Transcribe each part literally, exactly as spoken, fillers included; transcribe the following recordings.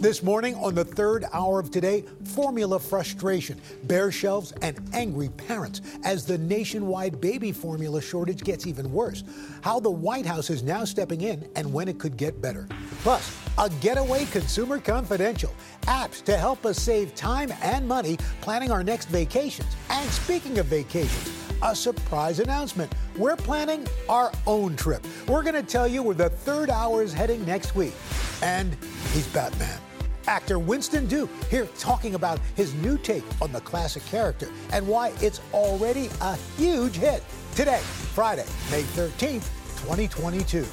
This morning on the third hour of Today, formula frustration, bare shelves, and angry parents as the nationwide baby formula shortage gets even worse. How the White House is now stepping in and when it could get better. Plus, a getaway consumer confidential, apps to help us save time and money planning our next vacations. And speaking of vacations, a surprise announcement. We're planning our own trip. We're going to tell you where the third hour is heading next week. And he's Batman. Actor Winston Duke here talking about his new take on the classic character and why it's already a huge hit. Today, Friday, May thirteenth, twenty twenty-two.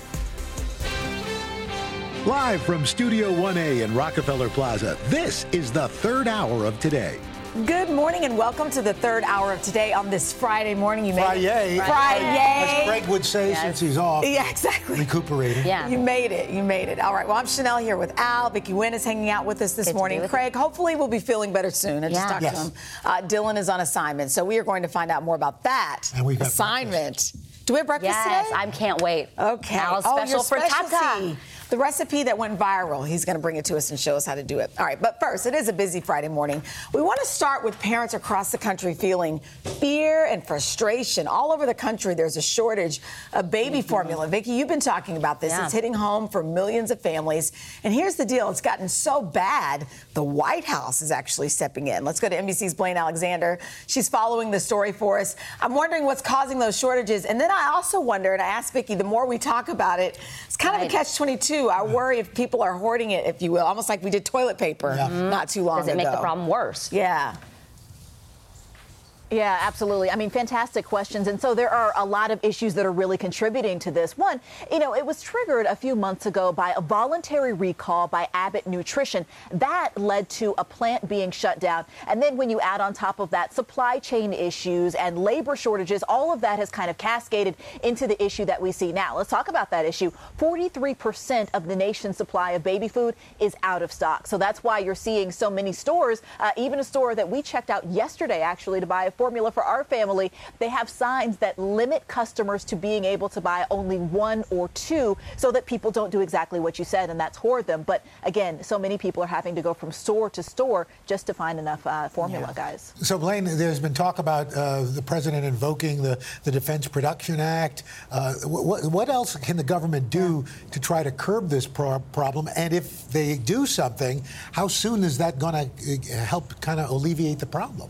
Live from Studio one A in Rockefeller Plaza, this is the third hour of Today. Good morning and welcome to the third hour of Today on this Friday morning. You made Friday. It. Friday. As Craig would say, yes. Since he's off. Yeah, exactly. Recuperating. Yeah. You made it. You made it. All right. Well, I'm Chanel here with Al. Vicki Wynn is hanging out with us this Good morning. Craig, him. Hopefully we'll be feeling better soon. I yeah. just talked yes. to him. Uh, Dylan is on assignment, so we are going to find out more about that and we've got assignment. Breakfast. Do we have breakfast yes, today? Yes, I can't wait. Okay. Al's oh, special for Tata. The recipe that went viral, he's going to bring it to us and show us how to do it. All right, but first, it is a busy Friday morning. We want to start with parents across the country feeling fear and frustration. All over the country, there's a shortage of baby mm-hmm. formula. Vicki, you've been talking about this. Yeah. It's hitting home for millions of families. And here's the deal. It's gotten so bad, the White House is actually stepping in. Let's go to N B C's Blaine Alexander. She's following the story for us. I'm wondering what's causing those shortages. And then I also wonder, and I asked Vicki, the more we talk about it, it's kind right. of a catch twenty-two. I worry if people are hoarding it, if you will, almost like we did toilet paper yeah. mm-hmm. not too long ago. Does it ago. Make the problem worse? Yeah. Yeah, absolutely. I mean, fantastic questions. And so there are a lot of issues that are really contributing to this. One, you know, it was triggered a few months ago by a voluntary recall by Abbott Nutrition. That led to a plant being shut down. And then when you add on top of that supply chain issues and labor shortages, all of that has kind of cascaded into the issue that we see now. Let's talk about that issue. forty-three percent of the nation's supply of baby food is out of stock. So that's why you're seeing so many stores, uh, even a store that we checked out yesterday, actually, to buy a formula for our family, they have signs that limit customers to being able to buy only one or two so that people don't do exactly what you said, and that's hoard them. But again, so many people are having to go from store to store just to find enough uh, formula, yeah. guys. So, Blaine, there's been talk about uh, the president invoking the, the Defense Production Act. Uh, what, what else can the government do yeah. to try to curb this pro- problem? And if they do something, how soon is that going to help kind of alleviate the problem?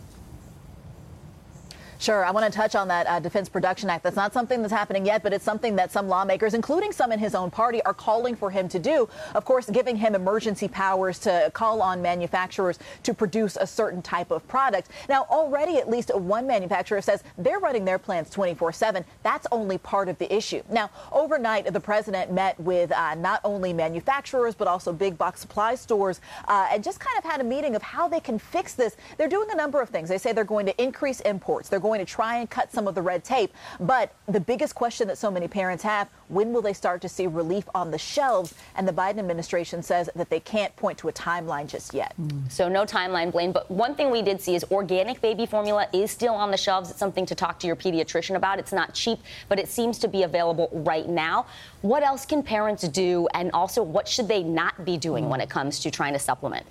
Sure. I want to touch on that uh, Defense Production Act. That's not something that's happening yet, but it's something that some lawmakers, including some in his own party, are calling for him to do. Of course, giving him emergency powers to call on manufacturers to produce a certain type of product. Now, already at least one manufacturer says they're running their plants twenty-four seven. That's only part of the issue. Now, overnight, the president met with uh, not only manufacturers, but also big box supply stores uh, and just kind of had a meeting of how they can fix this. They're doing a number of things. They say they're going to increase imports. They're going going to try and cut some of the red tape. But the biggest question that so many parents have, when will they start to see relief on the shelves? And the Biden administration says that they can't point to a timeline just yet. Mm. So no timeline, Blaine. But one thing we did see is organic baby formula is still on the shelves. It's something to talk to your pediatrician about. It's not cheap, but it seems to be available right now. What else can parents do? And also, what should they not be doing when it comes to trying to supplement?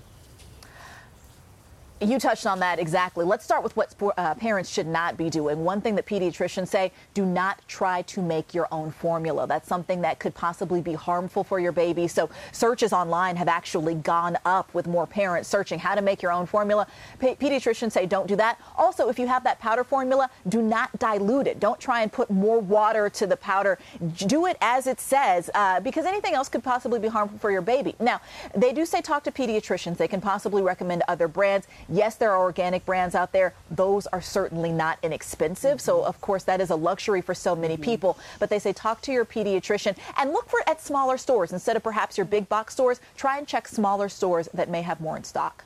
You touched on that exactly. Let's start with what uh, parents should not be doing. One thing that pediatricians say, do not try to make your own formula. That's something that could possibly be harmful for your baby. So searches online have actually gone up with more parents searching how to make your own formula. P- pediatricians say don't do that. Also, if you have that powder formula, do not dilute it. Don't try and put more water to the powder. Do it as it says, uh, because anything else could possibly be harmful for your baby. Now, they do say talk to pediatricians. They can possibly recommend other brands. Yes, there are organic brands out there. Those are certainly not inexpensive. Mm-hmm. So, of course, that is a luxury for so many mm-hmm. people. But they say talk to your pediatrician and look for at smaller stores. Instead of perhaps your big box stores, try and check smaller stores that may have more in stock.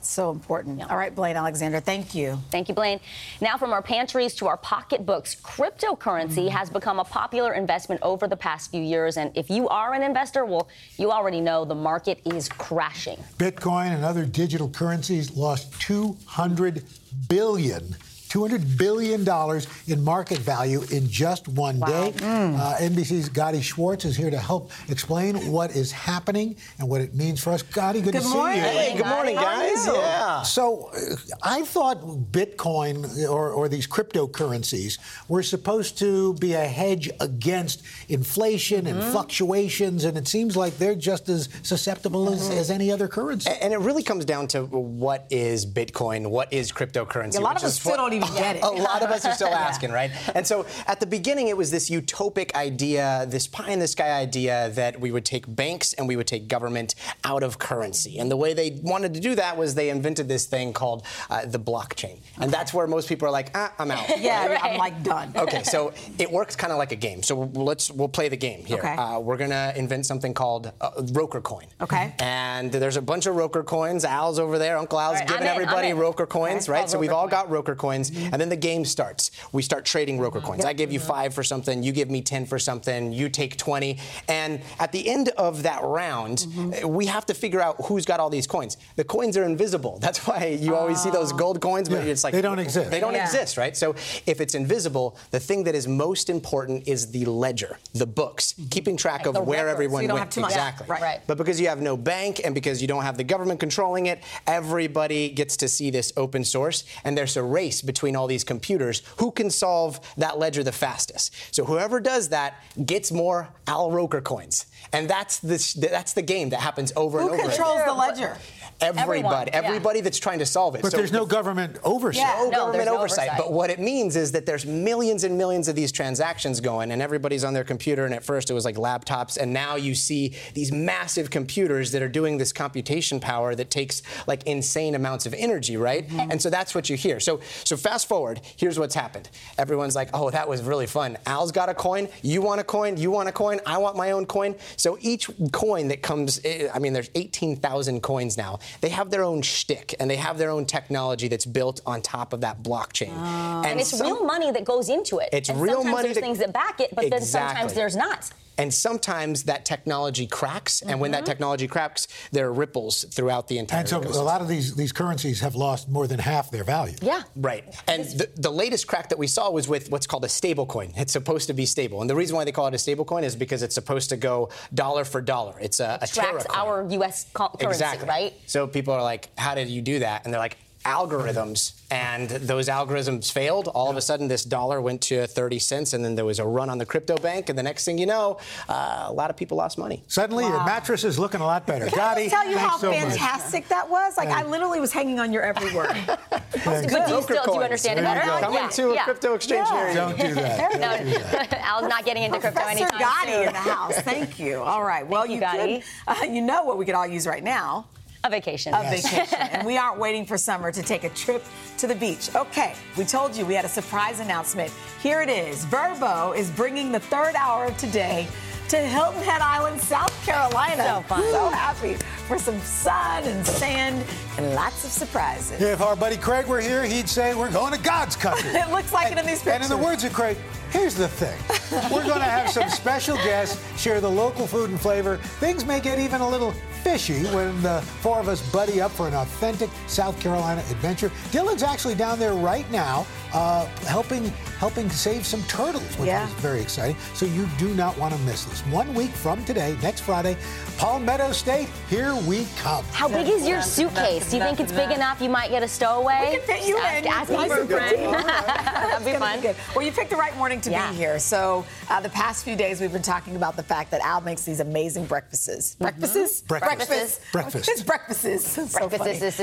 So important. Yeah. All right, Blaine Alexander, thank you. Thank you, Blaine. Now from our pantries to our pocketbooks, cryptocurrency mm-hmm. has become a popular investment over the past few years. And if you are an investor, well, you already know the market is crashing. Bitcoin and other digital currencies lost two hundred billion dollars. two hundred billion dollars in market value in just one wow. day. Mm. Uh, N B C's Gadi Schwartz is here to help explain what is happening and what it means for us. Gadi, good, good to morning. see you. Hey, good morning, guys. Yeah. So uh, I thought Bitcoin or, or these cryptocurrencies were supposed to be a hedge against inflation mm-hmm. and fluctuations, and it seems like they're just as susceptible mm-hmm. as, as any other currency. And it really comes down to what is Bitcoin, what is cryptocurrency? A lot of us still don't even get it. A lot of us are still asking, yeah. right? And so at the beginning, it was this utopic idea, this pie-in-the-sky idea that we would take banks and we would take government out of currency. And the way they wanted to do that was they invented this thing called uh, the blockchain. Okay. And that's where most people are like, ah, I'm out. Yeah, right. I'm like done. Okay, so it works kind of like a game. So let's we'll play the game here. Okay. Uh, we're going to invent something called uh, Roker Coin. Okay. And there's a bunch of Roker Coins. Al's over there. Uncle Al's right, giving in, everybody Roker Coins, right? right? So Roker we've all coin. got Roker Coins. Mm-hmm. And then the game starts. We start trading Roker coins. Yep. I give you five for something. You give me ten for something. You take twenty. And at the end of that round, mm-hmm. we have to figure out who's got all these coins. The coins are invisible. That's why you oh. always see those gold coins, but yeah. it's like they don't exist. They don't yeah. exist, right? So if it's invisible, the thing that is most important is the ledger, the books, mm-hmm. keeping track like of where records. everyone so you don't went. Have too much. Exactly. Yeah. Right. Right. But because you have no bank and because you don't have the government controlling it, everybody gets to see this open source, and there's a race between. between all these computers, who can solve that ledger the fastest? So whoever does that gets more Al Roker coins. And that's the, that's the game that happens over who and over again. Who controls the ledger? Everybody. Everyone, everybody yeah. that's trying to solve it. But so there's no government oversight. Yeah, no, no government no oversight. oversight. But what it means is that there's millions and millions of these transactions going, and everybody's on their computer, and at first it was like laptops, and now you see these massive computers that are doing this computation power that takes like insane amounts of energy, right? Mm-hmm. And so that's what you hear. So, so fast forward, here's what's happened. Everyone's like, oh, that was really fun. Al's got a coin. You want a coin. You want a coin. I want my own coin. So each coin that comes, I mean, there's eighteen thousand coins now. They have their own shtick, and they have their own technology that's built on top of that blockchain. Oh. And, and it's some, real money that goes into it. It's and real sometimes money. There's that, things that back it, but exactly. then sometimes there's not. And sometimes that technology cracks, and mm-hmm. when that technology cracks, there are ripples throughout the entire ecosystem. And so a lot of these, these currencies have lost more than half their value. Yeah. Right. And the, the latest crack that we saw was with what's called a stable coin. It's supposed to be stable. And the reason why they call it a stable coin is because it's supposed to go dollar for dollar. It's a, it a Terra coin. It tracks our U S co- currency, exactly. right? So people are like, how did you do that? And they're like, algorithms, and those algorithms failed. All of a sudden, this dollar went to thirty cents, and then there was a run on the crypto bank, and the next thing you know, uh, a lot of people lost money. Suddenly, wow. your mattress is looking a lot better. Can Gadi, I just tell you how so fantastic much. that was? Like, yeah. I literally was hanging on your every word. But do you still do you understand it better? Coming yeah. to a yeah. crypto exchange yeah. here. Don't do that. Don't do that. Al's not getting into crypto anytime soon. Professor Gadi in the house. Thank you. All right. Well, Thank you, you, could, uh, you know what we could all use right now. A vacation. A yes. vacation. And we aren't waiting for summer to take a trip to the beach. Okay, we told you we had a surprise announcement. Here it is. Vrbo is bringing the third hour of Today to Hilton Head Island, South Carolina. So fun. So happy for some sun and sand and lots of surprises. If our buddy Craig were here, he'd say we're going to God's country. It looks like and, it in these pictures. And in the words of Craig, here's the thing. We're going to have some special guests share the local food and flavor. Things may get even a little fishy when the four of us buddy up for an authentic South Carolina adventure. Dylan's actually down there right now uh, helping helping save some turtles, which yeah. is very exciting. So you do not want to miss this. One week from today, next Friday, Palmetto State, here we come. How big is your suitcase? Do you think it's big enough you might get a stowaway? We can fit you Just in. Ask, ask me for a friend. That'd be fun. Be well, you picked the right morning great to yeah. be here. So uh, the past few days we've been talking about the fact that Al makes these amazing breakfasts. Breakfasts? Mm-hmm. Breakfasts. Breakfasts. Breakfasts. Breakfasts. So breakfasts.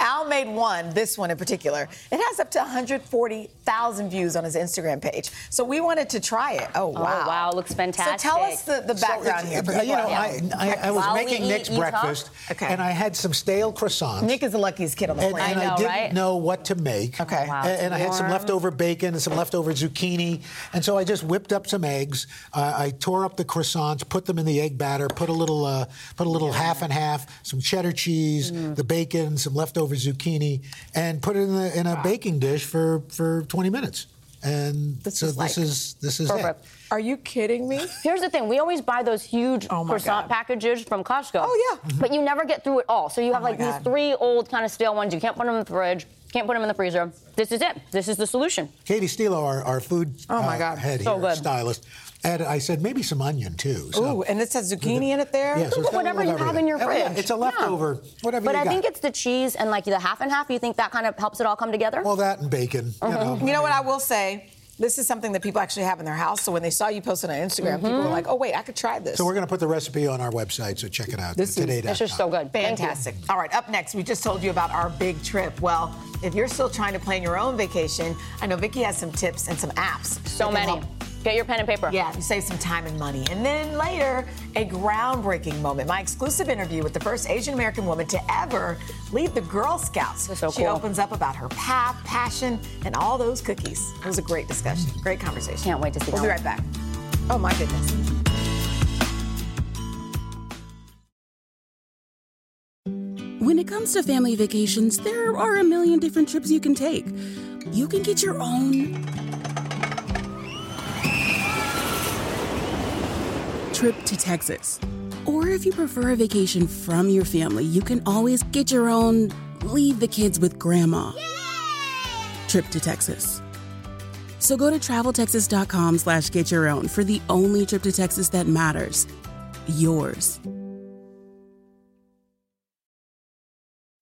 Al made one, this one in particular. It has up to one hundred forty thousand views on his Instagram page. So we wanted to try it. Oh, wow. Oh, wow. Looks fantastic. So tell us the, the background so, here. But, you know, I, I, I was While making eat, Nick's breakfast, okay. and I had some stale croissants. Nick is the luckiest kid on the planet. And, and I, know, I didn't right? know what to make. Okay. Oh, wow. And, and I had some leftover bacon and some leftover zucchini. And so I just whipped up some eggs. Uh, I tore up the croissants, put them in the egg batter, put a little uh, put a little yeah. half and half, some cheddar cheese, mm. the bacon, some leftover zucchini, and put it in, the, in a wow. baking dish for, for twenty minutes. And this so is this like is this is perfect. It. Are you kidding me? Here's the thing. We always buy those huge oh croissant God. packages from Costco. Oh, yeah. Mm-hmm. But you never get through it all. So you have oh like God. these three old kind of stale ones. You can't put them in the fridge. Can't put them in the freezer. This is it. This is the solution. Katie Stilo, our, our food oh my God. Uh, head so here, good. stylist, added, I said, maybe some onion, too. So. Ooh, and this has zucchini the, in it there? Yeah, so it's whatever you have in your fridge. Yeah, it's a leftover, yeah. whatever but you I got. But I think it's the cheese and, like, the half and half. You think that kind of helps it all come together? Well, that and bacon. Mm-hmm. You know, you know what I will say? This is something that people actually have in their house, so when they saw you post it on Instagram, mm-hmm. people were like, oh, wait, I could try this. So we're going to put the recipe on our website, so check it out. This today is this is so good. Fantastic. All right, up next, we just told you about our big trip. Well, if you're still trying to plan your own vacation, I know Vicki has some tips and some apps. So many. Help. Get your pen and paper. Yeah, you save some time and money. And then later, a groundbreaking moment. My exclusive interview with the first Asian-American woman to ever lead the Girl Scouts. So she cool. opens up about her path, passion, and all those cookies. It was a great discussion. Great conversation. Can't wait to see that. We'll be right back. Oh, my goodness. When it comes to family vacations, there are a million different trips you can take. You can get your own trip to Texas. Or if you prefer a vacation from your family, you can always get your own leave the kids with grandma Yay! trip to Texas. So go to travel texas dot com slash get your own for the only trip to Texas that matters, yours.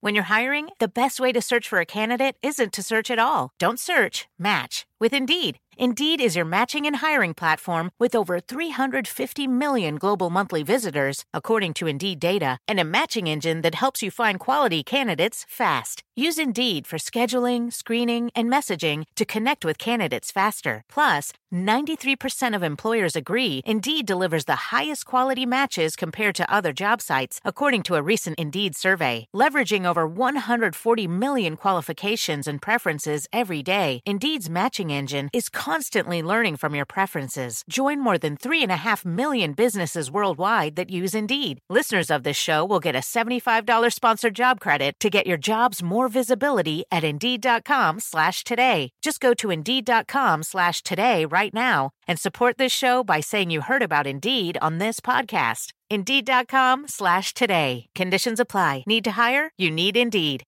When you're hiring, the best way to search for a candidate isn't to search at all. Don't search, match with Indeed. Indeed is your matching and hiring platform with over three hundred fifty million global monthly visitors, according to Indeed data, and a matching engine that helps you find quality candidates fast. Use Indeed for scheduling, screening, and messaging to connect with candidates faster. Plus, ninety-three percent of employers agree Indeed delivers the highest quality matches compared to other job sites, according to a recent Indeed survey. Leveraging over one hundred forty million qualifications and preferences every day, Indeed's matching engine is constantly learning from your preferences. Join more than three point five million businesses worldwide that use Indeed. Listeners of this show will get a seventy-five dollars sponsored job credit to get your jobs more visibility at Indeed.com slash today. Just go to Indeed.com slash today right now and support this show by saying you heard about Indeed on this podcast. Indeed.com slash today. Conditions apply. Need to hire? You need Indeed.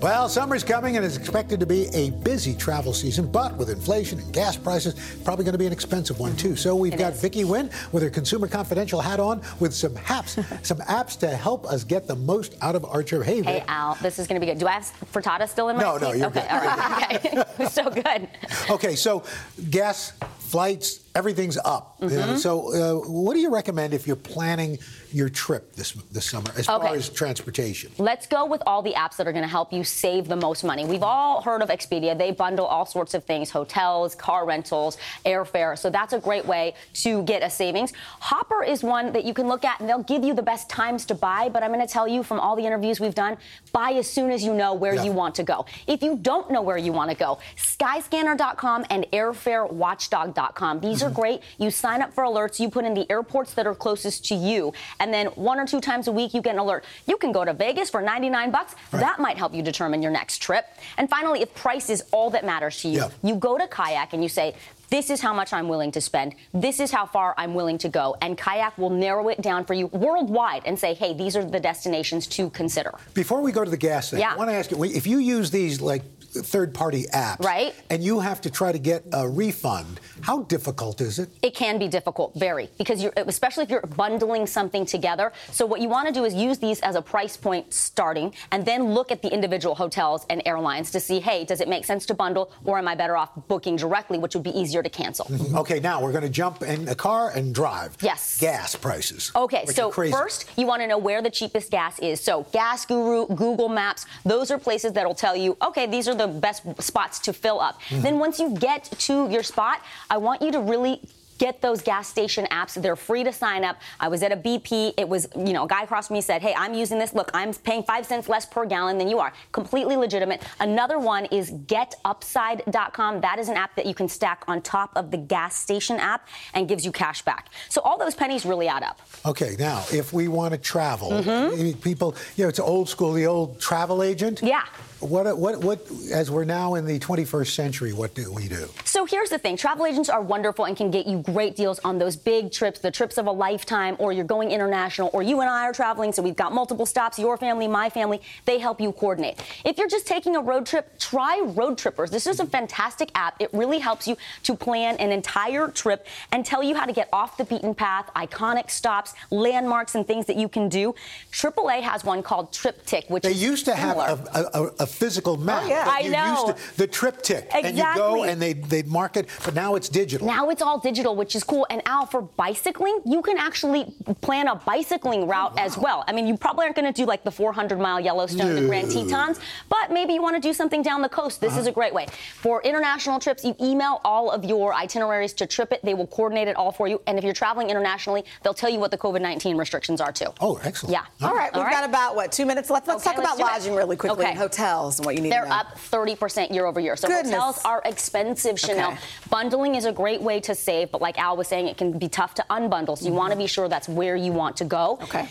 Well, summer's coming and it's expected to be a busy travel season, but with inflation and gas prices, probably going to be an expensive one, too. So we've it got is. Vicki Wynn with her Consumer Confidential hat on with some apps, some apps to help us get the most out of our trip. Hey, hey Al, this is going to be good. Do I have frittata still in my No, seat? no, you're okay, good. All right, okay, it was so good. Okay, so gas, flights, everything's up. Mm-hmm. You know, so, uh, what do you recommend if you're planning your trip this this summer as okay. far as transportation? Let's go with all the apps that are going to help you save the most money. We've all heard of Expedia. They bundle all sorts of things: hotels, car rentals, airfare. So that's a great way to get a savings. Hopper is one that you can look at, and they'll give you the best times to buy. But I'm going to tell you from all the interviews we've done, buy as soon as you know where yeah. you want to go. If you don't know where you want to go, skyscanner dot com and airfarewatchdog dot com. These are great. You sign up for alerts. You put in the airports that are closest to you. And then one or two times a week, you get an alert. You can go to Vegas for ninety-nine bucks. Right. That might help you determine your next trip. And finally, if price is all that matters to you, yeah. you go to Kayak and you say, this is how much I'm willing to spend. This is how far I'm willing to go. And Kayak will narrow it down for you worldwide and say, hey, these are the destinations to consider. Before we go to the gas thing, yeah. I want to ask you, if you use these, like, third-party apps. Right. And you have to try to get a refund. How difficult is it? It can be difficult, very, because you're, especially if you're bundling something together. So what you want to do is use these as a price point starting, and then look at the individual hotels and airlines to see, hey, does it make sense to bundle, or am I better off booking directly, which would be easier to cancel? Mm-hmm. Okay, now we're going to jump in the car and drive. Yes. Gas prices. Okay, so first, you want to know where the cheapest gas is. So Gas Guru, Google Maps, those are places that will tell you, okay, these are the best spots to fill up. Mm-hmm. Then once you get to your spot, I want you to really get those gas station apps. They're free to sign up. I was at a B P. It was, you know, a guy across from me said, hey, I'm using this. Look, I'm paying five cents less per gallon than you are. Completely legitimate. Another one is get upside dot com. That is an app that you can stack on top of the gas station app and gives you cash back. So all those pennies really add up. Okay, now, if we want to travel, mm-hmm. people, you know, it's old school, the old travel agent. Yeah. What, what, what, as we're now in the twenty-first century, what do we do? So here's the thing. Travel agents are wonderful and can get you great deals on those big trips, the trips of a lifetime, or you're going international, or you and I are traveling, so we've got multiple stops, your family, my family. They help you coordinate. If you're just taking a road trip, try Road Trippers. This is a fantastic app. It really helps you to plan an entire trip and tell you how to get off the beaten path, iconic stops, landmarks, and things that you can do. triple A has one called TripTik, which they is They used to similar. have a... a, a physical map. Oh, yeah. I you know. Used to, the TripTik. Exactly. And you go and they they mark it, but now it's digital. Now it's all digital, which is cool. And Al, for bicycling, you can actually plan a bicycling route oh, wow. as well. I mean, you probably aren't going to do like the four hundred mile Yellowstone, no. the Grand Tetons, but maybe you want to do something down the coast. This uh-huh. is a great way. For international trips, you email all of your itineraries to TripIt. They will coordinate it all for you. And if you're traveling internationally, they'll tell you what the COVID nineteen restrictions are too. Oh, excellent. Yeah. All right. All we've right. got about, what, two minutes left? Let's okay, talk let's about lodging it. really quickly okay. and hotels. And what you need They're to know. Up thirty percent year over year. So Goodness. hotels are expensive, Chanel. Okay. Bundling is a great way to save, but like Al was saying, it can be tough to unbundle. So you mm-hmm. want to be sure that's where you want to go. Okay.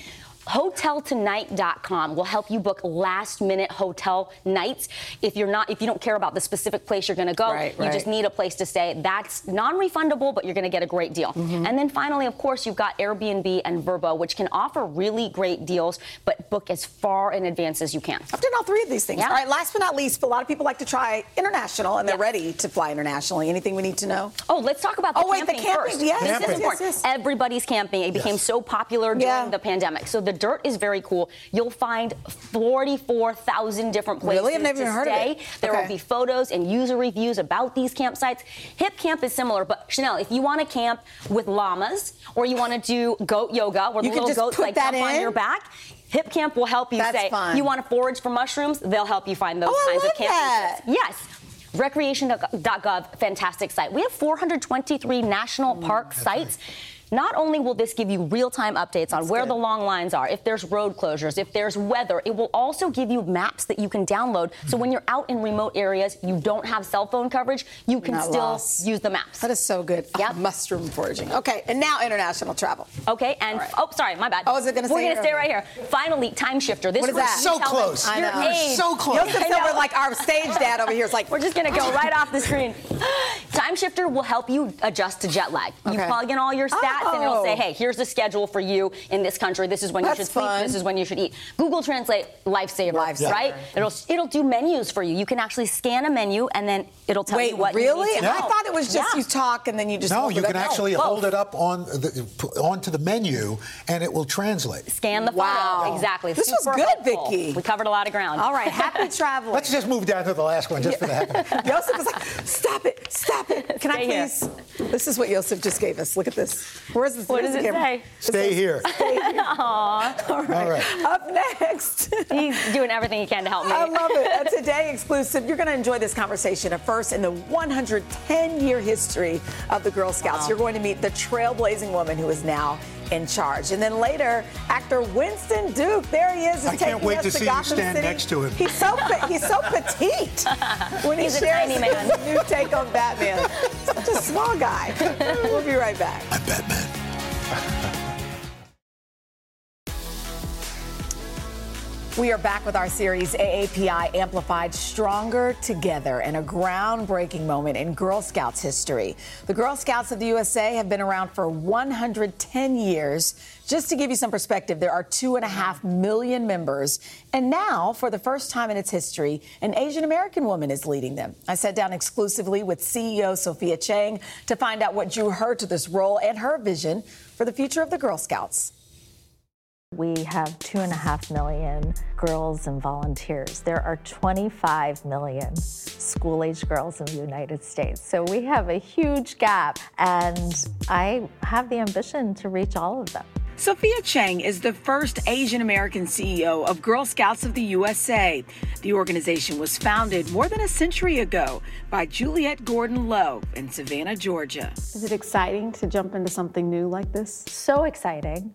hotel tonight dot com will help you book last minute hotel nights. If you're not, if you don't care about the specific place you're going to go, right, you right. just need a place to stay. That's non-refundable, but you're going to get a great deal. Mm-hmm. And then finally, of course, you've got Airbnb and Vrbo, which can offer really great deals, but book as far in advance as you can. I've done all three of these things. Yeah. All right, last but not least, a lot of people like to try international, and they're yeah. ready to fly internationally. Anything we need to know? Oh, let's talk about the oh, camping wait, the camping, first. Yes. Camping. This is important. Yes, yes. Everybody's camping. It became yes. so popular during yeah. the pandemic. So the dirt is very cool. You'll find forty-four thousand different places really? I've never to even heard stay. Of it. There okay. will be photos and user reviews about these campsites. Hipcamp is similar, but Chanel, if you want to camp with llamas or you want to do goat yoga, where you the little goats like jump in? on your back. Hipcamp will help you That's say fun. you want to forage for mushrooms. They'll help you find those oh, kinds of camping. Yes. recreation dot gov, fantastic site. We have four hundred twenty-three national mm, park sites. Right. Not only will this give you real-time updates on That's where good. the long lines are, if there's road closures, if there's weather, it will also give you maps that you can download. So when you're out in remote areas, you don't have cell phone coverage, you can Not still lost. use the maps. That is so good. Yep. Oh, mushroom foraging. Okay, and now international travel. Okay, and right. oh, sorry, my bad. Oh, is it going to stay? We're going to stay right here. Finally, Time Shifter. This what is that? So close. I know. We're so close. Joseph Silver, like our stage dad over here, is like, we're just going to go right off the screen. Time Shifter will help you adjust to jet lag. Okay. You plug in all your stats. Oh. And it'll say, hey, here's the schedule for you in this country. This is when That's you should sleep. Fun. This is when you should eat. Google Translate, lifesaver, lifesaver. right? It'll it'll do menus for you. You can actually scan a menu, and then it'll tell Wait, you what really? you need to know. I thought it was just yeah. you talk, and then you just No, you can up. actually no, hold it up on the, onto the menu, and it will translate. Scan the photo. Wow. Exactly. This Super was good, helpful. Vicki. We covered a lot of ground. All right, happy traveling. Let's just move down to the last one, just for the happy. Joseph was like, stop it, stop it. Can Stay I please? Here. This is what Joseph just gave us. Look at this. Where's the What does it camera? say? Stay here. Stay here. Aww. All right. All right. Up next. He's doing everything he can to help me. I love it. A Today exclusive. You're going to enjoy this conversation. A first in the one hundred ten year history of the Girl Scouts. Wow. You're going to meet the trailblazing woman who is now in charge. And then later, actor Winston Duke. There he is. I can't wait to see you stand next to him. He's so he's so petite. When he shares his new take on Batman. Such a small guy. We'll be right back. I'm Batman. We are back with our series, A A P I Amplified, Stronger Together, and a groundbreaking moment in Girl Scouts history. The Girl Scouts of the U S A have been around for one hundred ten years. Just to give you some perspective, there are two and a half million members. And now, for the first time in its history, an Asian American woman is leading them. I sat down exclusively with C E O Sophia Chang to find out what drew her to this role and her vision for the future of the Girl Scouts. We have two and a half million girls and volunteers. There are twenty-five million school-age girls in the United States. So we have a huge gap, and I have the ambition to reach all of them. Sophia Chang is the first Asian American C E O of Girl Scouts of the U S A. The organization was founded more than a century ago by Juliet Gordon Lowe in Savannah, Georgia. Is it exciting to jump into something new like this? So exciting.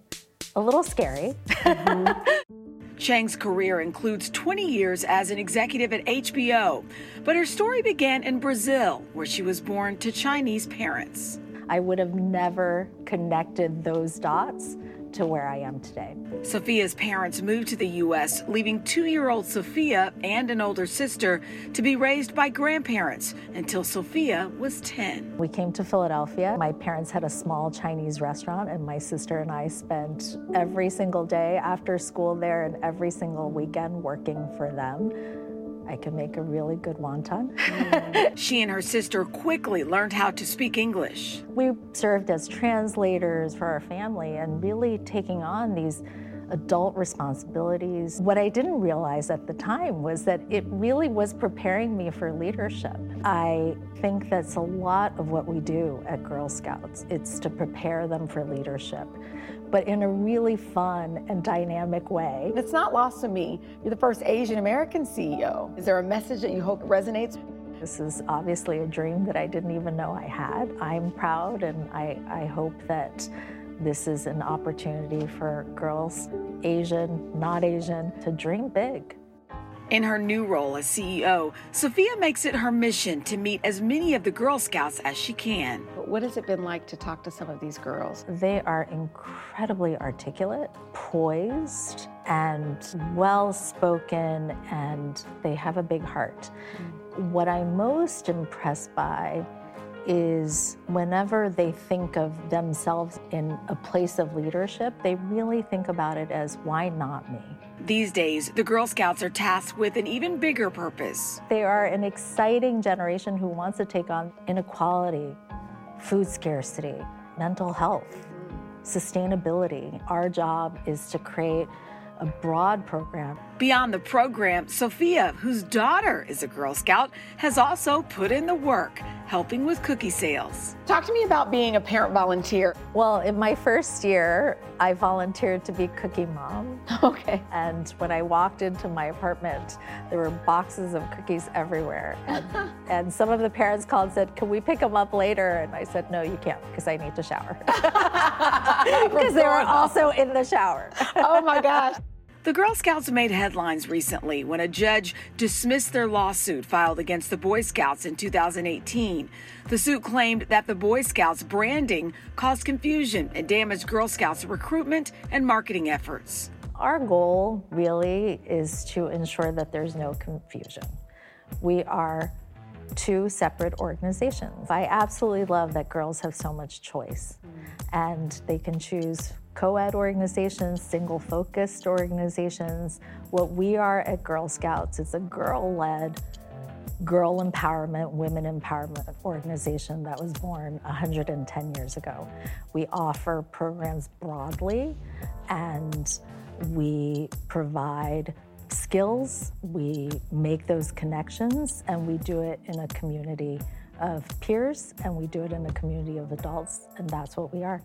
A little scary. Mm-hmm. Chang's career includes twenty years as an executive at H B O, but her story began in Brazil, where she was born to Chinese parents. I would have never connected those dots to where I am today. Sophia's parents moved to the U S, leaving two-year-old Sophia and an older sister to be raised by grandparents until Sophia was ten. We came to Philadelphia. My parents had a small Chinese restaurant, and my sister and I spent every single day after school there and every single weekend working for them. I can make a really good wonton. She and her sister quickly learned how to speak English. We served as translators for our family and really taking on these adult responsibilities. What I didn't realize at the time was that it really was preparing me for leadership. I think that's a lot of what we do at Girl Scouts. It's to prepare them for leadership, but in a really fun and dynamic way. It's not lost to me. You're the first Asian American C E O. Is there a message that you hope resonates? This is obviously a dream that I didn't even know I had. I'm proud, and I, I hope that this is an opportunity for girls, Asian, not Asian, to dream big. In her new role as C E O, Sophia makes it her mission to meet as many of the Girl Scouts as she can. What has it been like to talk to some of these girls? They are incredibly articulate, poised, and well-spoken, and they have a big heart. What I'm most impressed by is whenever they think of themselves in a place of leadership, they really think about it as, why not me? These days, the Girl Scouts are tasked with an even bigger purpose. They are an exciting generation who wants to take on inequality, food scarcity, mental health, sustainability. Our job is to create a broad program. Beyond the program, Sophia, whose daughter is a Girl Scout, has also put in the work, helping with cookie sales. Talk to me about being a parent volunteer. Well, in my first year, I volunteered to be Cookie Mom. Okay. And when I walked into my apartment, there were boxes of cookies everywhere. And, and some of the parents called and said, can we pick them up later? And I said, no, you can't, because I need to shower. Because they were also in the shower. Oh my gosh. The Girl Scouts made headlines recently when a judge dismissed their lawsuit filed against the Boy Scouts in two thousand eighteen. The suit claimed that the Boy Scouts branding caused confusion and damaged Girl Scouts recruitment and marketing efforts. Our goal really is to ensure that there's no confusion. We are two separate organizations. I absolutely love that girls have so much choice, and they can choose co-ed organizations, single-focused organizations. What we are at Girl Scouts is a girl-led, girl empowerment, women empowerment organization that was born one hundred ten years ago. We offer programs broadly, and we provide skills, we make those connections, and we do it in a community of peers, and we do it in a community of adults, and that's what we are.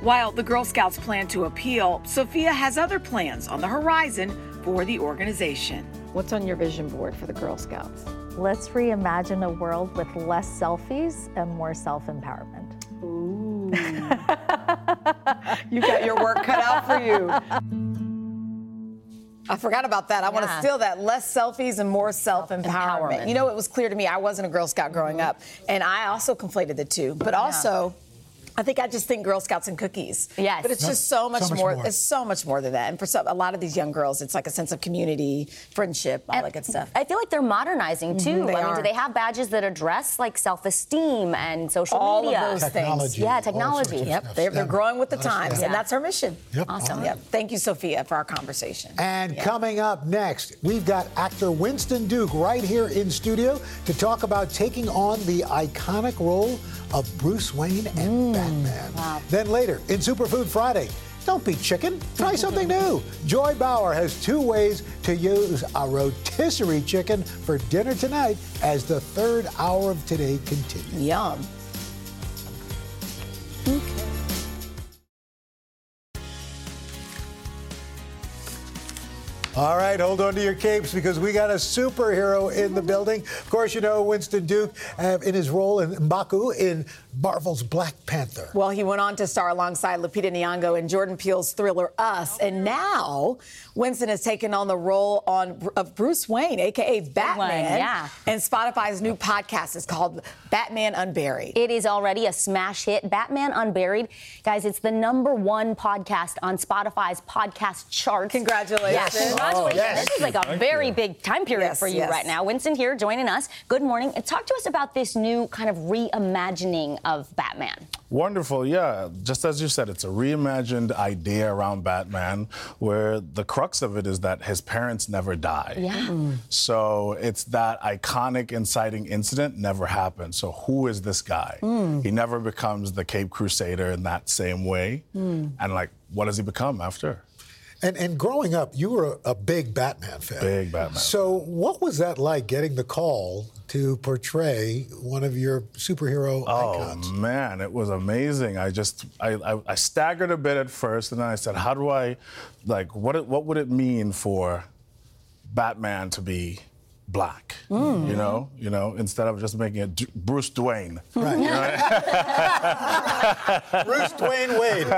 While the Girl Scouts plan to appeal, Sophia has other plans on the horizon for the organization. What's on your vision board for the Girl Scouts? Let's reimagine a world with less selfies and more self-empowerment. Ooh. You've got your work cut out for you. I forgot about that. I yeah. want to steal that. Less selfies and more self-empowerment. Empowerment. You know, it was clear to me I wasn't a Girl Scout growing up, and I also conflated the two. But yeah. also, I think I just think Girl Scouts and cookies. Yes. But it's no, just so much, so much more, more. It's so much more than that. And for some, a lot of these young girls, it's like a sense of community, friendship, all and that good stuff. I feel like they're modernizing, too. Mm-hmm, they I are. mean, do they have badges that address, like, self-esteem and social all media? All of those technology, things. Yeah, technology. Yep, they're, they're growing with the times, yeah. and that's her mission. Yep. Awesome. Right. Yep. Thank you, Sophia, for our conversation. And yep. coming up next, we've got actor Winston Duke right here in studio to talk about taking on the iconic role of Bruce Wayne and mm. Batman. Wow. Then later, in Superfood Friday, don't be chicken, try something new. Joy Bauer has two ways to use a rotisserie chicken for dinner tonight as the third hour of today continues. Yum. Okay. All right, hold on to your capes because we got a superhero in the building. Of course, you know Winston Duke uh, in his role in M'Baku in Marvel's Black Panther. Well, he went on to star alongside Lupita Nyong'o in Jordan Peele's thriller Us, and now Winston has taken on the role on, of Bruce Wayne, a k a. Batman, yeah. and Spotify's new podcast is called Batman Unburied. It is already a smash hit, Batman Unburied. Guys, it's the number one podcast on Spotify's podcast chart. Congratulations. Yes. Congratulations. Oh, yes. This is like a Thank very you. big time period yes, for you yes. right now. Winston here joining us. Good morning. And talk to us about this new kind of reimagining of Batman. Wonderful, yeah. Just as you said, it's a reimagined idea around Batman where the crux of it is that his parents never die. Yeah. Mm. So it's that iconic inciting incident never happened. So who is this guy? Mm. He never becomes the Cape Crusader in that same way. Mm. And like, what does he become after? And, and growing up, you were a, a big Batman fan. Big Batman. So what was that like, getting the call to portray one of your superhero oh, icons? Oh, man, it was amazing. I just, I, I, I staggered a bit at first, and then I said, how do I, like, what, what would it mean for Batman to be Black, mm. you know, you know, instead of just making it D- Bruce Dwayne. Right. Bruce Dwayne Wade.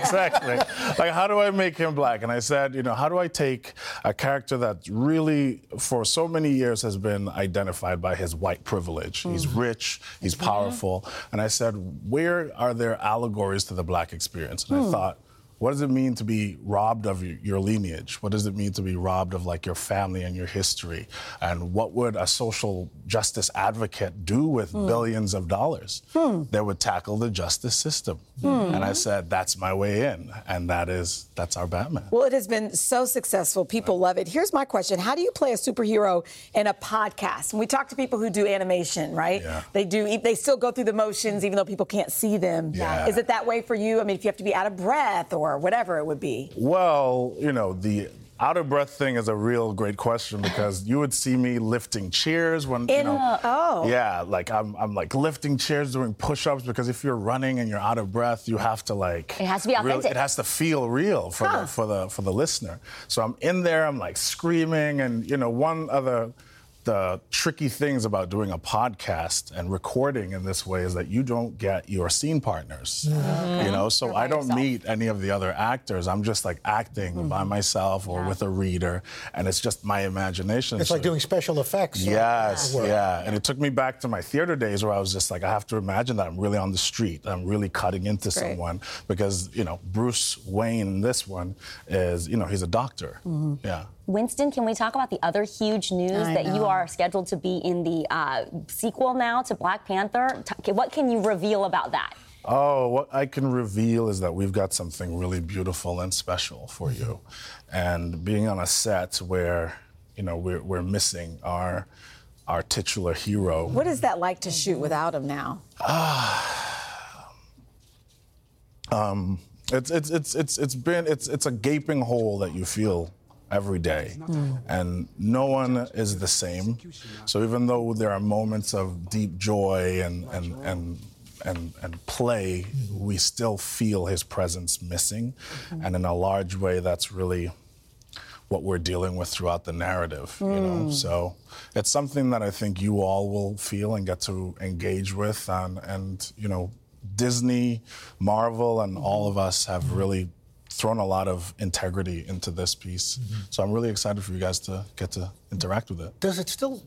Exactly. Like, how do I make him Black? And I said, you know, how do I take a character that really, for so many years, has been identified by his white privilege? Mm. He's rich, he's powerful. Yeah. And I said, where are there allegories to the Black experience? And mm. I thought, what does it mean to be robbed of your lineage? What does it mean to be robbed of, like, your family and your history? And what would a social justice advocate do with mm. billions of dollars? Mm. They would tackle the justice system. Mm. And I said, that's my way in. And that is, that's our Batman. Well, it has been so successful. People right. love it. Here's my question. How do you play a superhero in a podcast? And we talk to people who do animation, right? Yeah. They do, they still go through the motions, even though people can't see them. Yeah. Is it that way for you? I mean, if you have to be out of breath or... or whatever it would be? Well, you know, the out-of-breath thing is a real great question because you would see me lifting chairs when, In you know... A, oh. Yeah, like, I'm, I'm, like, lifting chairs doing push-ups because if you're running and you're out of breath, you have to, like... It has to be authentic. Re- it has to feel real for, huh. the, for, the, for the listener. So I'm in there, I'm, like, screaming, and, you know, one other... The tricky things about doing a podcast and recording in this way is that you don't get your scene partners, mm-hmm. you know? So You're by I don't yourself. meet any of the other actors. I'm just, like, acting mm-hmm. by myself or yeah. with a reader, and it's just my imagination. It's so, like doing special effects. Yes, yeah. yeah. And it took me back to my theater days where I was just like, I have to imagine that I'm really on the street. I'm really cutting into Great. someone because, you know, Bruce Wayne in this one is, you know, he's a doctor, mm-hmm. yeah. Winston, can we talk about the other huge news I that know. you are scheduled to be in the uh, sequel now to Black Panther? What can you reveal about that? Oh, what I can reveal is that we've got something really beautiful and special for you. And being on a set where, you know, we're, we're missing our, our titular hero. What is that like to shoot without him now? Ah. um, it's, it's, it's, it's, it's been, it's, it's a gaping hole that you feel every day, mm. and no one is the same. So even though there are moments of deep joy and and and and, and play, we still feel his presence missing, mm-hmm. and in a large way, that's really what we're dealing with throughout the narrative. Mm. You know, so it's something that I think you all will feel and get to engage with, and and you know, Disney, Marvel, and mm-hmm. all of us have really thrown a lot of integrity into this piece. Mm-hmm. So I'm really excited for you guys to get to interact with it. Does it still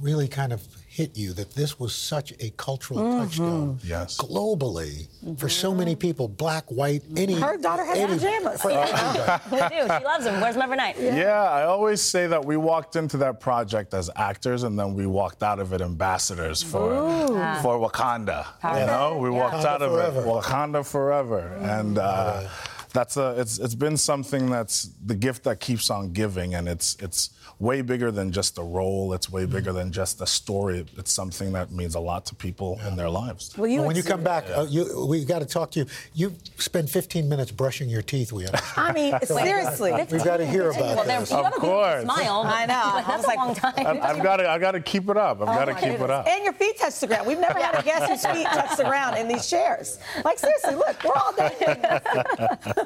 really kind of hit you that this was such a cultural mm-hmm. touchstone yes. globally mm-hmm. for so many people, black, white, any. Her daughter has any, pajamas. Her, yeah. We do. She loves them. Wears them every night. Yeah. yeah, I always say that we walked into that project as actors, and then we walked out of it ambassadors for Ooh. for Wakanda. Powerful. You know, we yeah. walked Wakanda out of forever. it Wakanda forever, mm-hmm. and. Uh, yeah. That's a, it's, it's been something that's the gift that keeps on giving, and it's, it's way bigger than just a role. It's way bigger than just a story. It's something that means a lot to people yeah. in their lives. Well, you well, when you come back, yeah. uh, you, we've got to talk to you. You spend fifteen minutes brushing your teeth, we understand. I mean, seriously. We've got to hear about well, this. Of course. Smile. I know. Like, that's I a like, long time. I've, I've got to, I've got to keep it up. I've oh got to keep goodness. it up. And your feet touch the ground. We've never had a guest whose feet touch the ground in these chairs. Like, seriously, look, we're all done.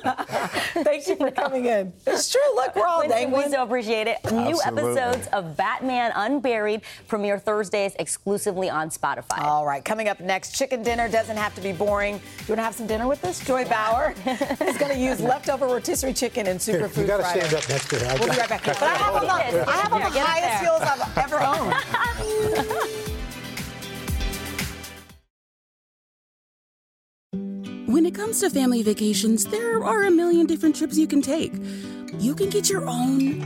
Thank you for coming in. It's true. Look, we're all dangling. We so appreciate it. Absolutely. New episodes of Batman Unburied premiere Thursdays exclusively on Spotify. All right. Coming up next, chicken dinner doesn't have to be boring. You want to have some dinner with us? Joy yeah. Bauer is going to use leftover rotisserie chicken and superfood. You got to stand up next to her. We'll be right back. But I have on the, I have on the highest heels I've ever owned. When it comes to family vacations, there are a million different trips you can take. You can get your own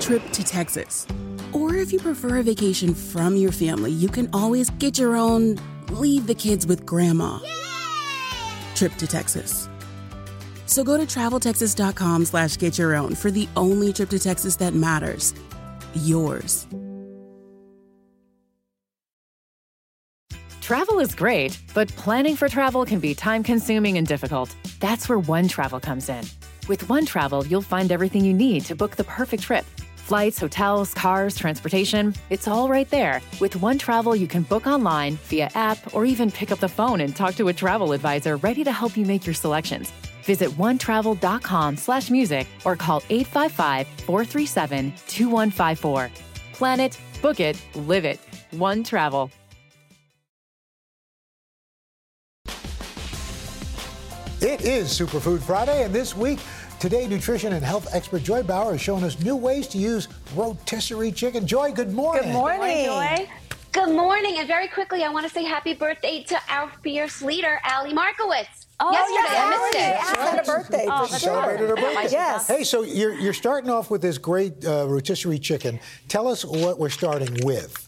trip to Texas. Or if you prefer a vacation from your family, you can always get your own leave the kids with grandma Yay! Trip to Texas. So go to traveltexas.com slash get your own for the only trip to Texas that matters, yours. Travel is great, but planning for travel can be time-consuming and difficult. That's where One Travel comes in. With One Travel, you'll find everything you need to book the perfect trip. Flights, hotels, cars, transportation, it's all right there. With One Travel, you can book online, via app, or even pick up the phone and talk to a travel advisor ready to help you make your selections. Visit onetravel.com slash music or call eight five five, four three seven, two one five four. Plan it, book it, live it. One Travel. It is Superfood Friday, and this week, today, nutrition and health expert Joy Bauer is showing us new ways to use rotisserie chicken. Joy, good morning. Good morning, Joy. Good morning, and very quickly, I want to say happy birthday to our fierce leader, Allie Markowitz. Oh, yesterday, yeah, I missed it. Celebrated her birthday, for oh, sure. Celebrated her birthday. Yes. Hey, so you're, you're starting off with this great uh, rotisserie chicken. Tell us what we're starting with.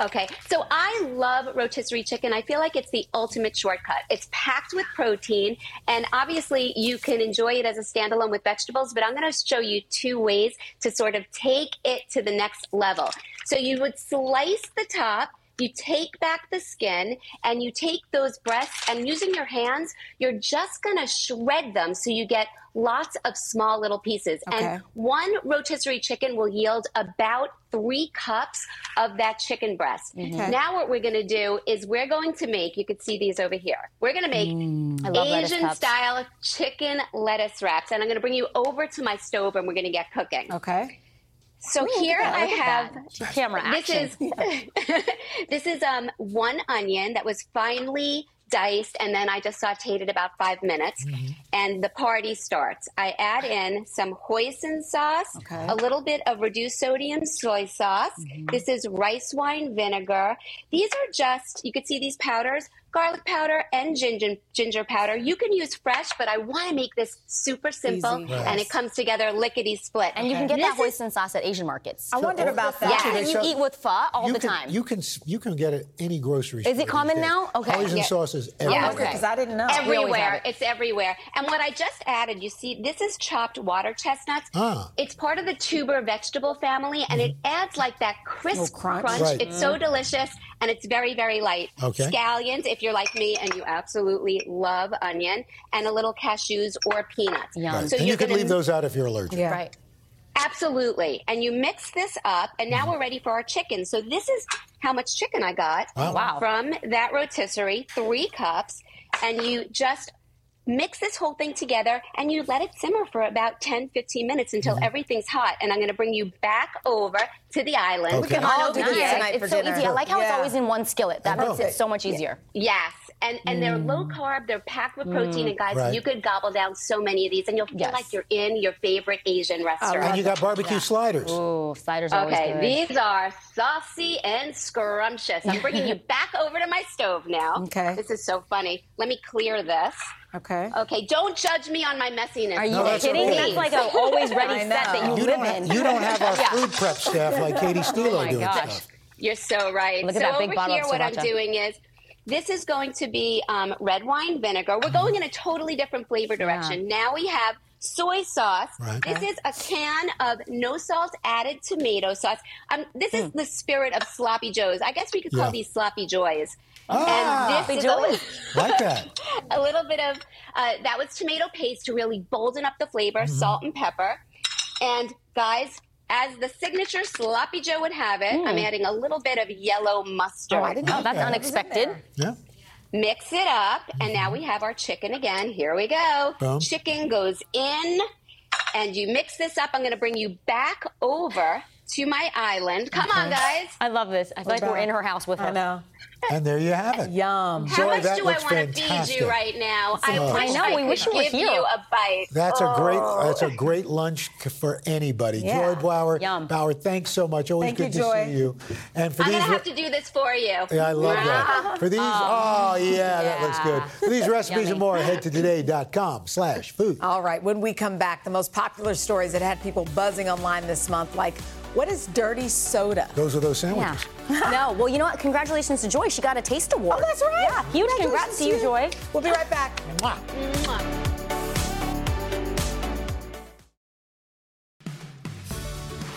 Okay, so I love rotisserie chicken. I feel like it's the ultimate shortcut. It's packed with protein, and obviously you can enjoy it as a standalone with vegetables, but I'm going to show you two ways to sort of take it to the next level. So you would slice the top, you take back the skin, and you take those breasts, and using your hands, you're just going to shred them so you get lots of small little pieces. Okay. And one rotisserie chicken will yield about three cups of that chicken breast. Mm-hmm. Okay. Now what we're going to do is we're going to make, you can see these over here, we're going to make mm, Asian-style chicken lettuce wraps. And I'm going to bring you over to my stove, and we're going to get cooking. Okay. So Ooh, here I have camera action. This is this is um, one onion that was finely diced, and then I just sauteed it about five minutes, mm-hmm. and the party starts. I add in some hoisin sauce, okay. a little bit of reduced sodium soy sauce. Mm-hmm. This is rice wine vinegar. These are just, you could see these powders, garlic powder and ginger ginger powder. You can use fresh, but I want to make this super simple, Easy. and yes. it comes together lickety-split. And okay. you can get this that hoisin is, sauce at Asian markets. I wondered so, about that. Yeah. And you so eat with pho all the can, time. You can you can get it any grocery store. Is it common now? Okay. Hoisin yeah. sauce is everywhere. Yeah, because okay. I didn't know. Everywhere. It. It's everywhere. And what I just added, you see, this is chopped water chestnuts. Ah. It's part of the tuber vegetable family, and mm. it adds like that crisp crunch. crunch. Right. It's mm. so delicious, and it's very, very light. Okay. Scallions, if you're like me and you absolutely love onion, and a little cashews or peanuts. Right. So and you can leave those out if you're allergic. Yeah. Right. Absolutely. And you mix this up, and now we're ready for our chicken. So this is how much chicken I got oh, wow. from that rotisserie, three cups, and you just mix this whole thing together, and you let it simmer for about ten, fifteen minutes until mm-hmm. everything's hot. And I'm going to bring you back over to the island. Okay. We can all do this tonight for dinner. It's so easy. I like how yeah. it's always in one skillet. That makes it so much easier. Yeah. Yes. And and mm. they're low carb, they're packed with protein. Mm, and guys, right. you could gobble down so many of these, and you'll feel yes. like you're in your favorite Asian restaurant. And you got barbecue yeah. sliders. Oh, sliders are okay, always good. Okay, these are saucy and scrumptious. I'm bringing you back over to my stove now. Okay. This is so funny. Let me clear this. Okay. Okay, don't judge me on my messiness. Are you no, that's kidding? Okay. That's like an always ready set that you, you live in. Have, you don't have our yeah. food prep staff like Katie Stilo oh doing gosh. Stuff. You're so right. Look so at that big bottle of sriracha. What I'm doing is, this is going to be um, red wine vinegar. We're going in a totally different flavor direction. Yeah. Now we have soy sauce. Right. This is a can of no salt added tomato sauce. Um, this mm. is the spirit of sloppy joes. I guess we could call yeah. these sloppy joys. Ah, and this is a little, like that. A little bit of, uh, that was tomato paste to really bolden up the flavor, mm-hmm. salt and pepper. And guys, as the signature sloppy joe would have it, mm. I'm adding a little bit of yellow mustard. Oh, I didn't know oh, that's that. Unexpected. Yeah. Mix it up, mm-hmm. and now we have our chicken again. Here we go. Boom. Chicken goes in, and you mix this up. I'm going to bring you back over to my island. Come okay. on, guys. I love this. I feel we're like back. We're in her house with her. I know. And there you have it. Yum. How Joy, much do I want to feed you right now? I, uh, I know. I we wish you were here. Give you a bite. That's oh. a great. That's a great lunch for anybody. Yeah. Joy Bauer. Yum. Bauer, thanks so much. Always Thank good you, to Joy. See you. And for I'm these, gonna have to do this for you. Yeah, I love wow. that. For these, oh, oh yeah, yeah, that looks good. For these recipes and more, head to today dot com slash food. All right. When we come back, the most popular stories that had people buzzing online this month, like. What is dirty soda? Those are those sandwiches. Yeah. No, well, you know what? Congratulations to Joy. She got a taste award. Oh, that's right. Yeah, huge congrats to you, Joy. We'll be right back. Mwah. Mwah.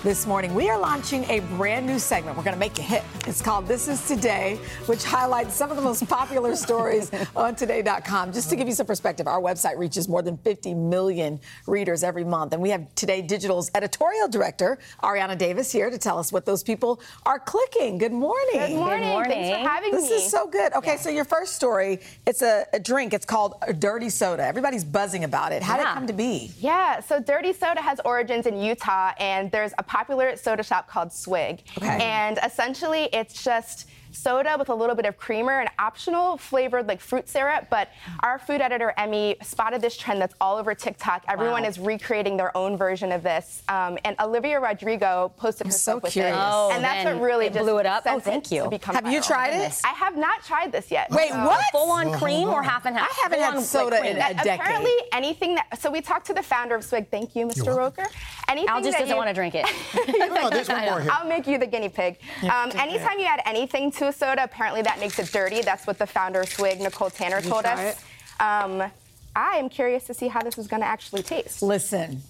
This morning, we are launching a brand new segment. We're going to make you hip. It's called This Is Today, which highlights some of the most popular stories on today dot com. Just to give you some perspective, our website reaches more than fifty million readers every month. And we have Today Digital's editorial director, Ariana Davis, here to tell us what those people are clicking. Good morning. Good morning. Good morning. Thanks for having this me. This is so good. Okay, yeah. so your first story, it's a, a drink. It's called Dirty Soda. Everybody's buzzing about it. How yeah. did it come to be? Yeah, so Dirty Soda has origins in Utah, and there's a popular soda shop called Swig. Okay. And essentially, it's just soda with a little bit of creamer and optional flavored like fruit syrup. But our food editor, Emmy, spotted this trend that's all over TikTok. Everyone wow. is recreating their own version of this. Um, and Olivia Rodrigo posted I'm herself so with curious. It. Oh, and that's what really just blew it up. Oh, thank you. Have viral. You tried it? I have not tried this yet. Wait, so. What? Full-on oh, cream or half and half? I haven't had soda like, in a decade. Apparently, anything that... So we talked to the founder of Swig. Thank you, Mister Roker. Anything Al just that doesn't you, want to drink it. No, there's one more here. I'll make you the guinea pig. Um, anytime you add anything to a soda, apparently that makes it dirty. That's what the founder of Swig, Nicole Tanner, you told us. Um, I am curious to see how this is going to actually taste. Listen,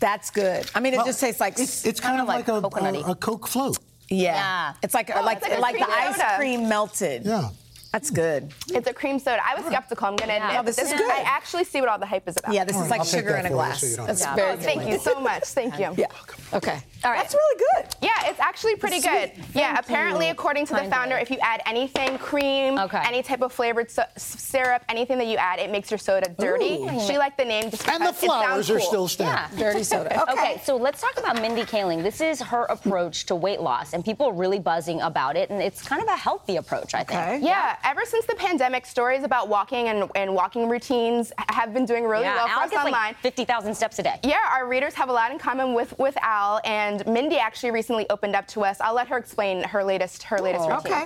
that's good. I mean, it well, just tastes like... It's, it's kind, kind of like, like a, a, a Coke float. Yeah. yeah. It's like, oh, like, it's like, like the soda. Ice cream melted. Yeah. That's good. It's a cream soda. I was skeptical. I'm going to admit. Yeah. Oh, this, this is good. I actually see what all the hype is about. Yeah, this is like I'll sugar in a glass. So that's yeah. very oh, good. Thank you so much. Thank you. Yeah. Okay. All right. That's really good. Yeah, it's actually pretty it's good. Sweet. Yeah, Thank apparently, you. According to the founder, if you add anything, cream, okay. any type of flavored so- syrup, anything that you add, it makes your soda dirty. Ooh. She liked the name just because and the flowers it sounds are cool. still stamped. Yeah. Dirty soda. Okay. okay, so let's talk about Mindy Kaling. This is her approach to weight loss, and people are really buzzing about it, and it's kind of a healthy approach, I think. Okay. Yeah. Ever since the pandemic, stories about walking and, and walking routines have been doing really yeah, well for Al us online. Like fifty thousand steps a day. Yeah, our readers have a lot in common with, with Al, and Mindy actually recently opened up to us. I'll let her explain her latest her latest oh, routine. Okay.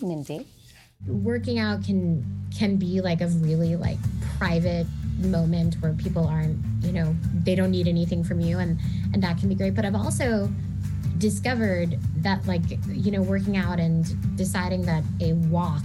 Hey, Mindy. Working out can can be like a really like private moment where people aren't, you know, they don't need anything from you, and and that can be great. But I've also discovered that, like, you know, working out and deciding that a walk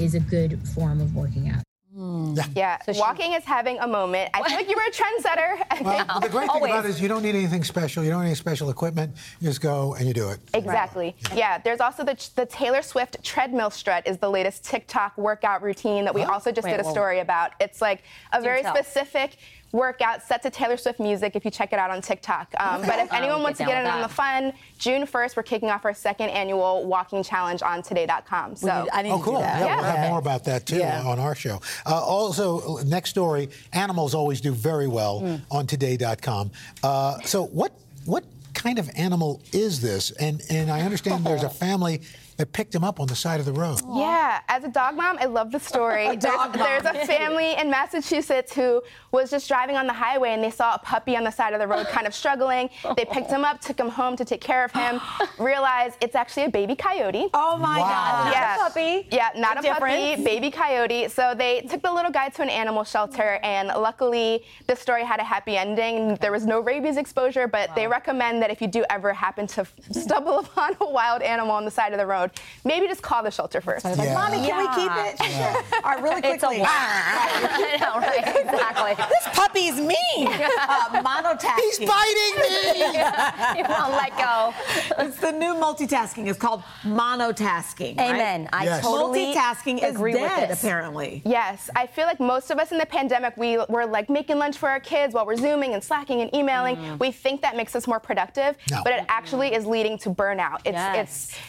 is a good form of working out. Mm. Yeah, yeah. So she... walking is having a moment. I feel like you were a trendsetter. Well, the great thing Always. About it is you don't need anything special. You don't need any special equipment. You just go and you do it. Exactly. Right. Yeah. yeah, there's also the the Taylor Swift treadmill strut is the latest TikTok workout routine that we oh. also just Wait, did a story whoa. About. It's like a very tell. Specific... workout set to Taylor Swift music if you check it out on TikTok. Um, but if anyone wants to get in on the fun, June first, we're kicking off our second annual walking challenge on today dot com. So need, I need oh, cool. to do that. Yeah, yeah. We'll have more about that, too, yeah. on our show. Uh, also, next story, animals always do very well mm. on today dot com. Uh, so what what kind of animal is this? And, and I understand there's a family that picked him up on the side of the road. Aww. Yeah, as a dog mom, I love the story. a there's, there's a family in Massachusetts who was just driving on the highway and they saw a puppy on the side of the road kind of struggling. They picked him up, took him home to take care of him, realized it's actually a baby coyote. Oh my wow. God, not yeah. a puppy. Yeah, not Big a difference. puppy, baby coyote. So they took the little guy to an animal shelter, and luckily this story had a happy ending. There was no rabies exposure, but wow. they recommend that if you do ever happen to stumble upon a wild animal on the side of the road, maybe just call the shelter first. Yeah. Like, Mommy, can yeah. we keep it? Yeah. All right, really quickly. It's a wow. I know, right? Exactly. This puppy's mean. Uh, monotasking. He's biting me. Yeah. He won't let go. It's the new multitasking. It's called monotasking. Amen. Right? I yes. totally multitasking is agree dead, with this. Apparently. Yes. I feel like most of us in the pandemic, we were like making lunch for our kids while we're Zooming and Slacking and emailing. Mm. We think that makes us more productive, no. but it actually mm. is leading to burnout. It's yes.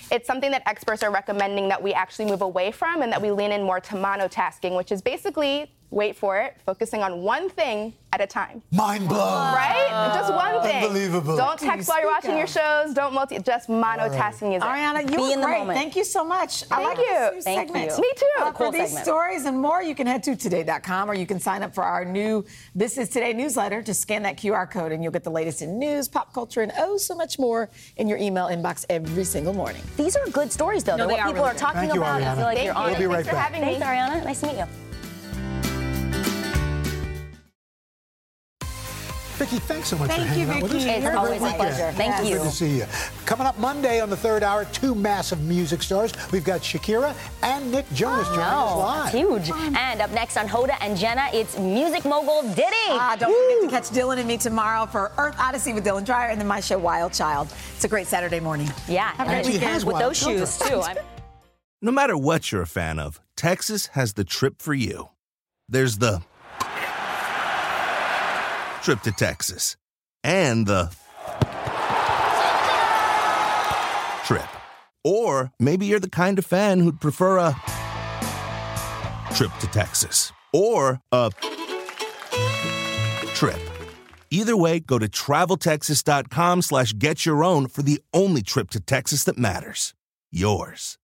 it's it's something that experts are recommending that we actually move away from and that we lean in more to monotasking, which is basically, wait for it, focusing on one thing at a time. Mind blown. Right? Uh, Just one thing. Unbelievable. Don't text while you're watching of? your shows. Don't multi. Just monotasking right. is it. Ariana, you Be were in great. The moment. Thank you so much. Thank I like you. This Thank segment. You. Me too. Uh, cool for these segment. Stories and more, you can head to today dot com or you can sign up for our new This Is Today newsletter. Just scan that Q R code and you'll get the latest in news, pop culture, and oh so much more in your email inbox every single morning. These are good stories, though. No, They're they what are people really are talking Thank about. You, I feel like Thank you're on. We'll be right back. Thanks, Ariana. Nice to meet you. Vicki, thanks so much Thank for hanging you, out Vicki. with us. It's You're always a pleasure. Thank it's you. Good to see you. Coming up Monday on the third hour, two massive music stars. We've got Shakira and Nick Jonas joining us live. Huge. Um, and up next on Hoda and Jenna, it's music mogul Diddy. Ah, don't Woo. forget to catch Dylan and me tomorrow for Earth Odyssey with Dylan Dreyer and then my show Wild Child. It's a great Saturday morning. Yeah, have and she has with those children. shoes too. I'm- no matter what you're a fan of, Texas has the trip for you. There's the trip to Texas, and the trip. Or maybe you're the kind of fan who'd prefer a trip to Texas or a trip. Either way, go to travel texas dot com slash get your own for the only trip to Texas that matters. Yours.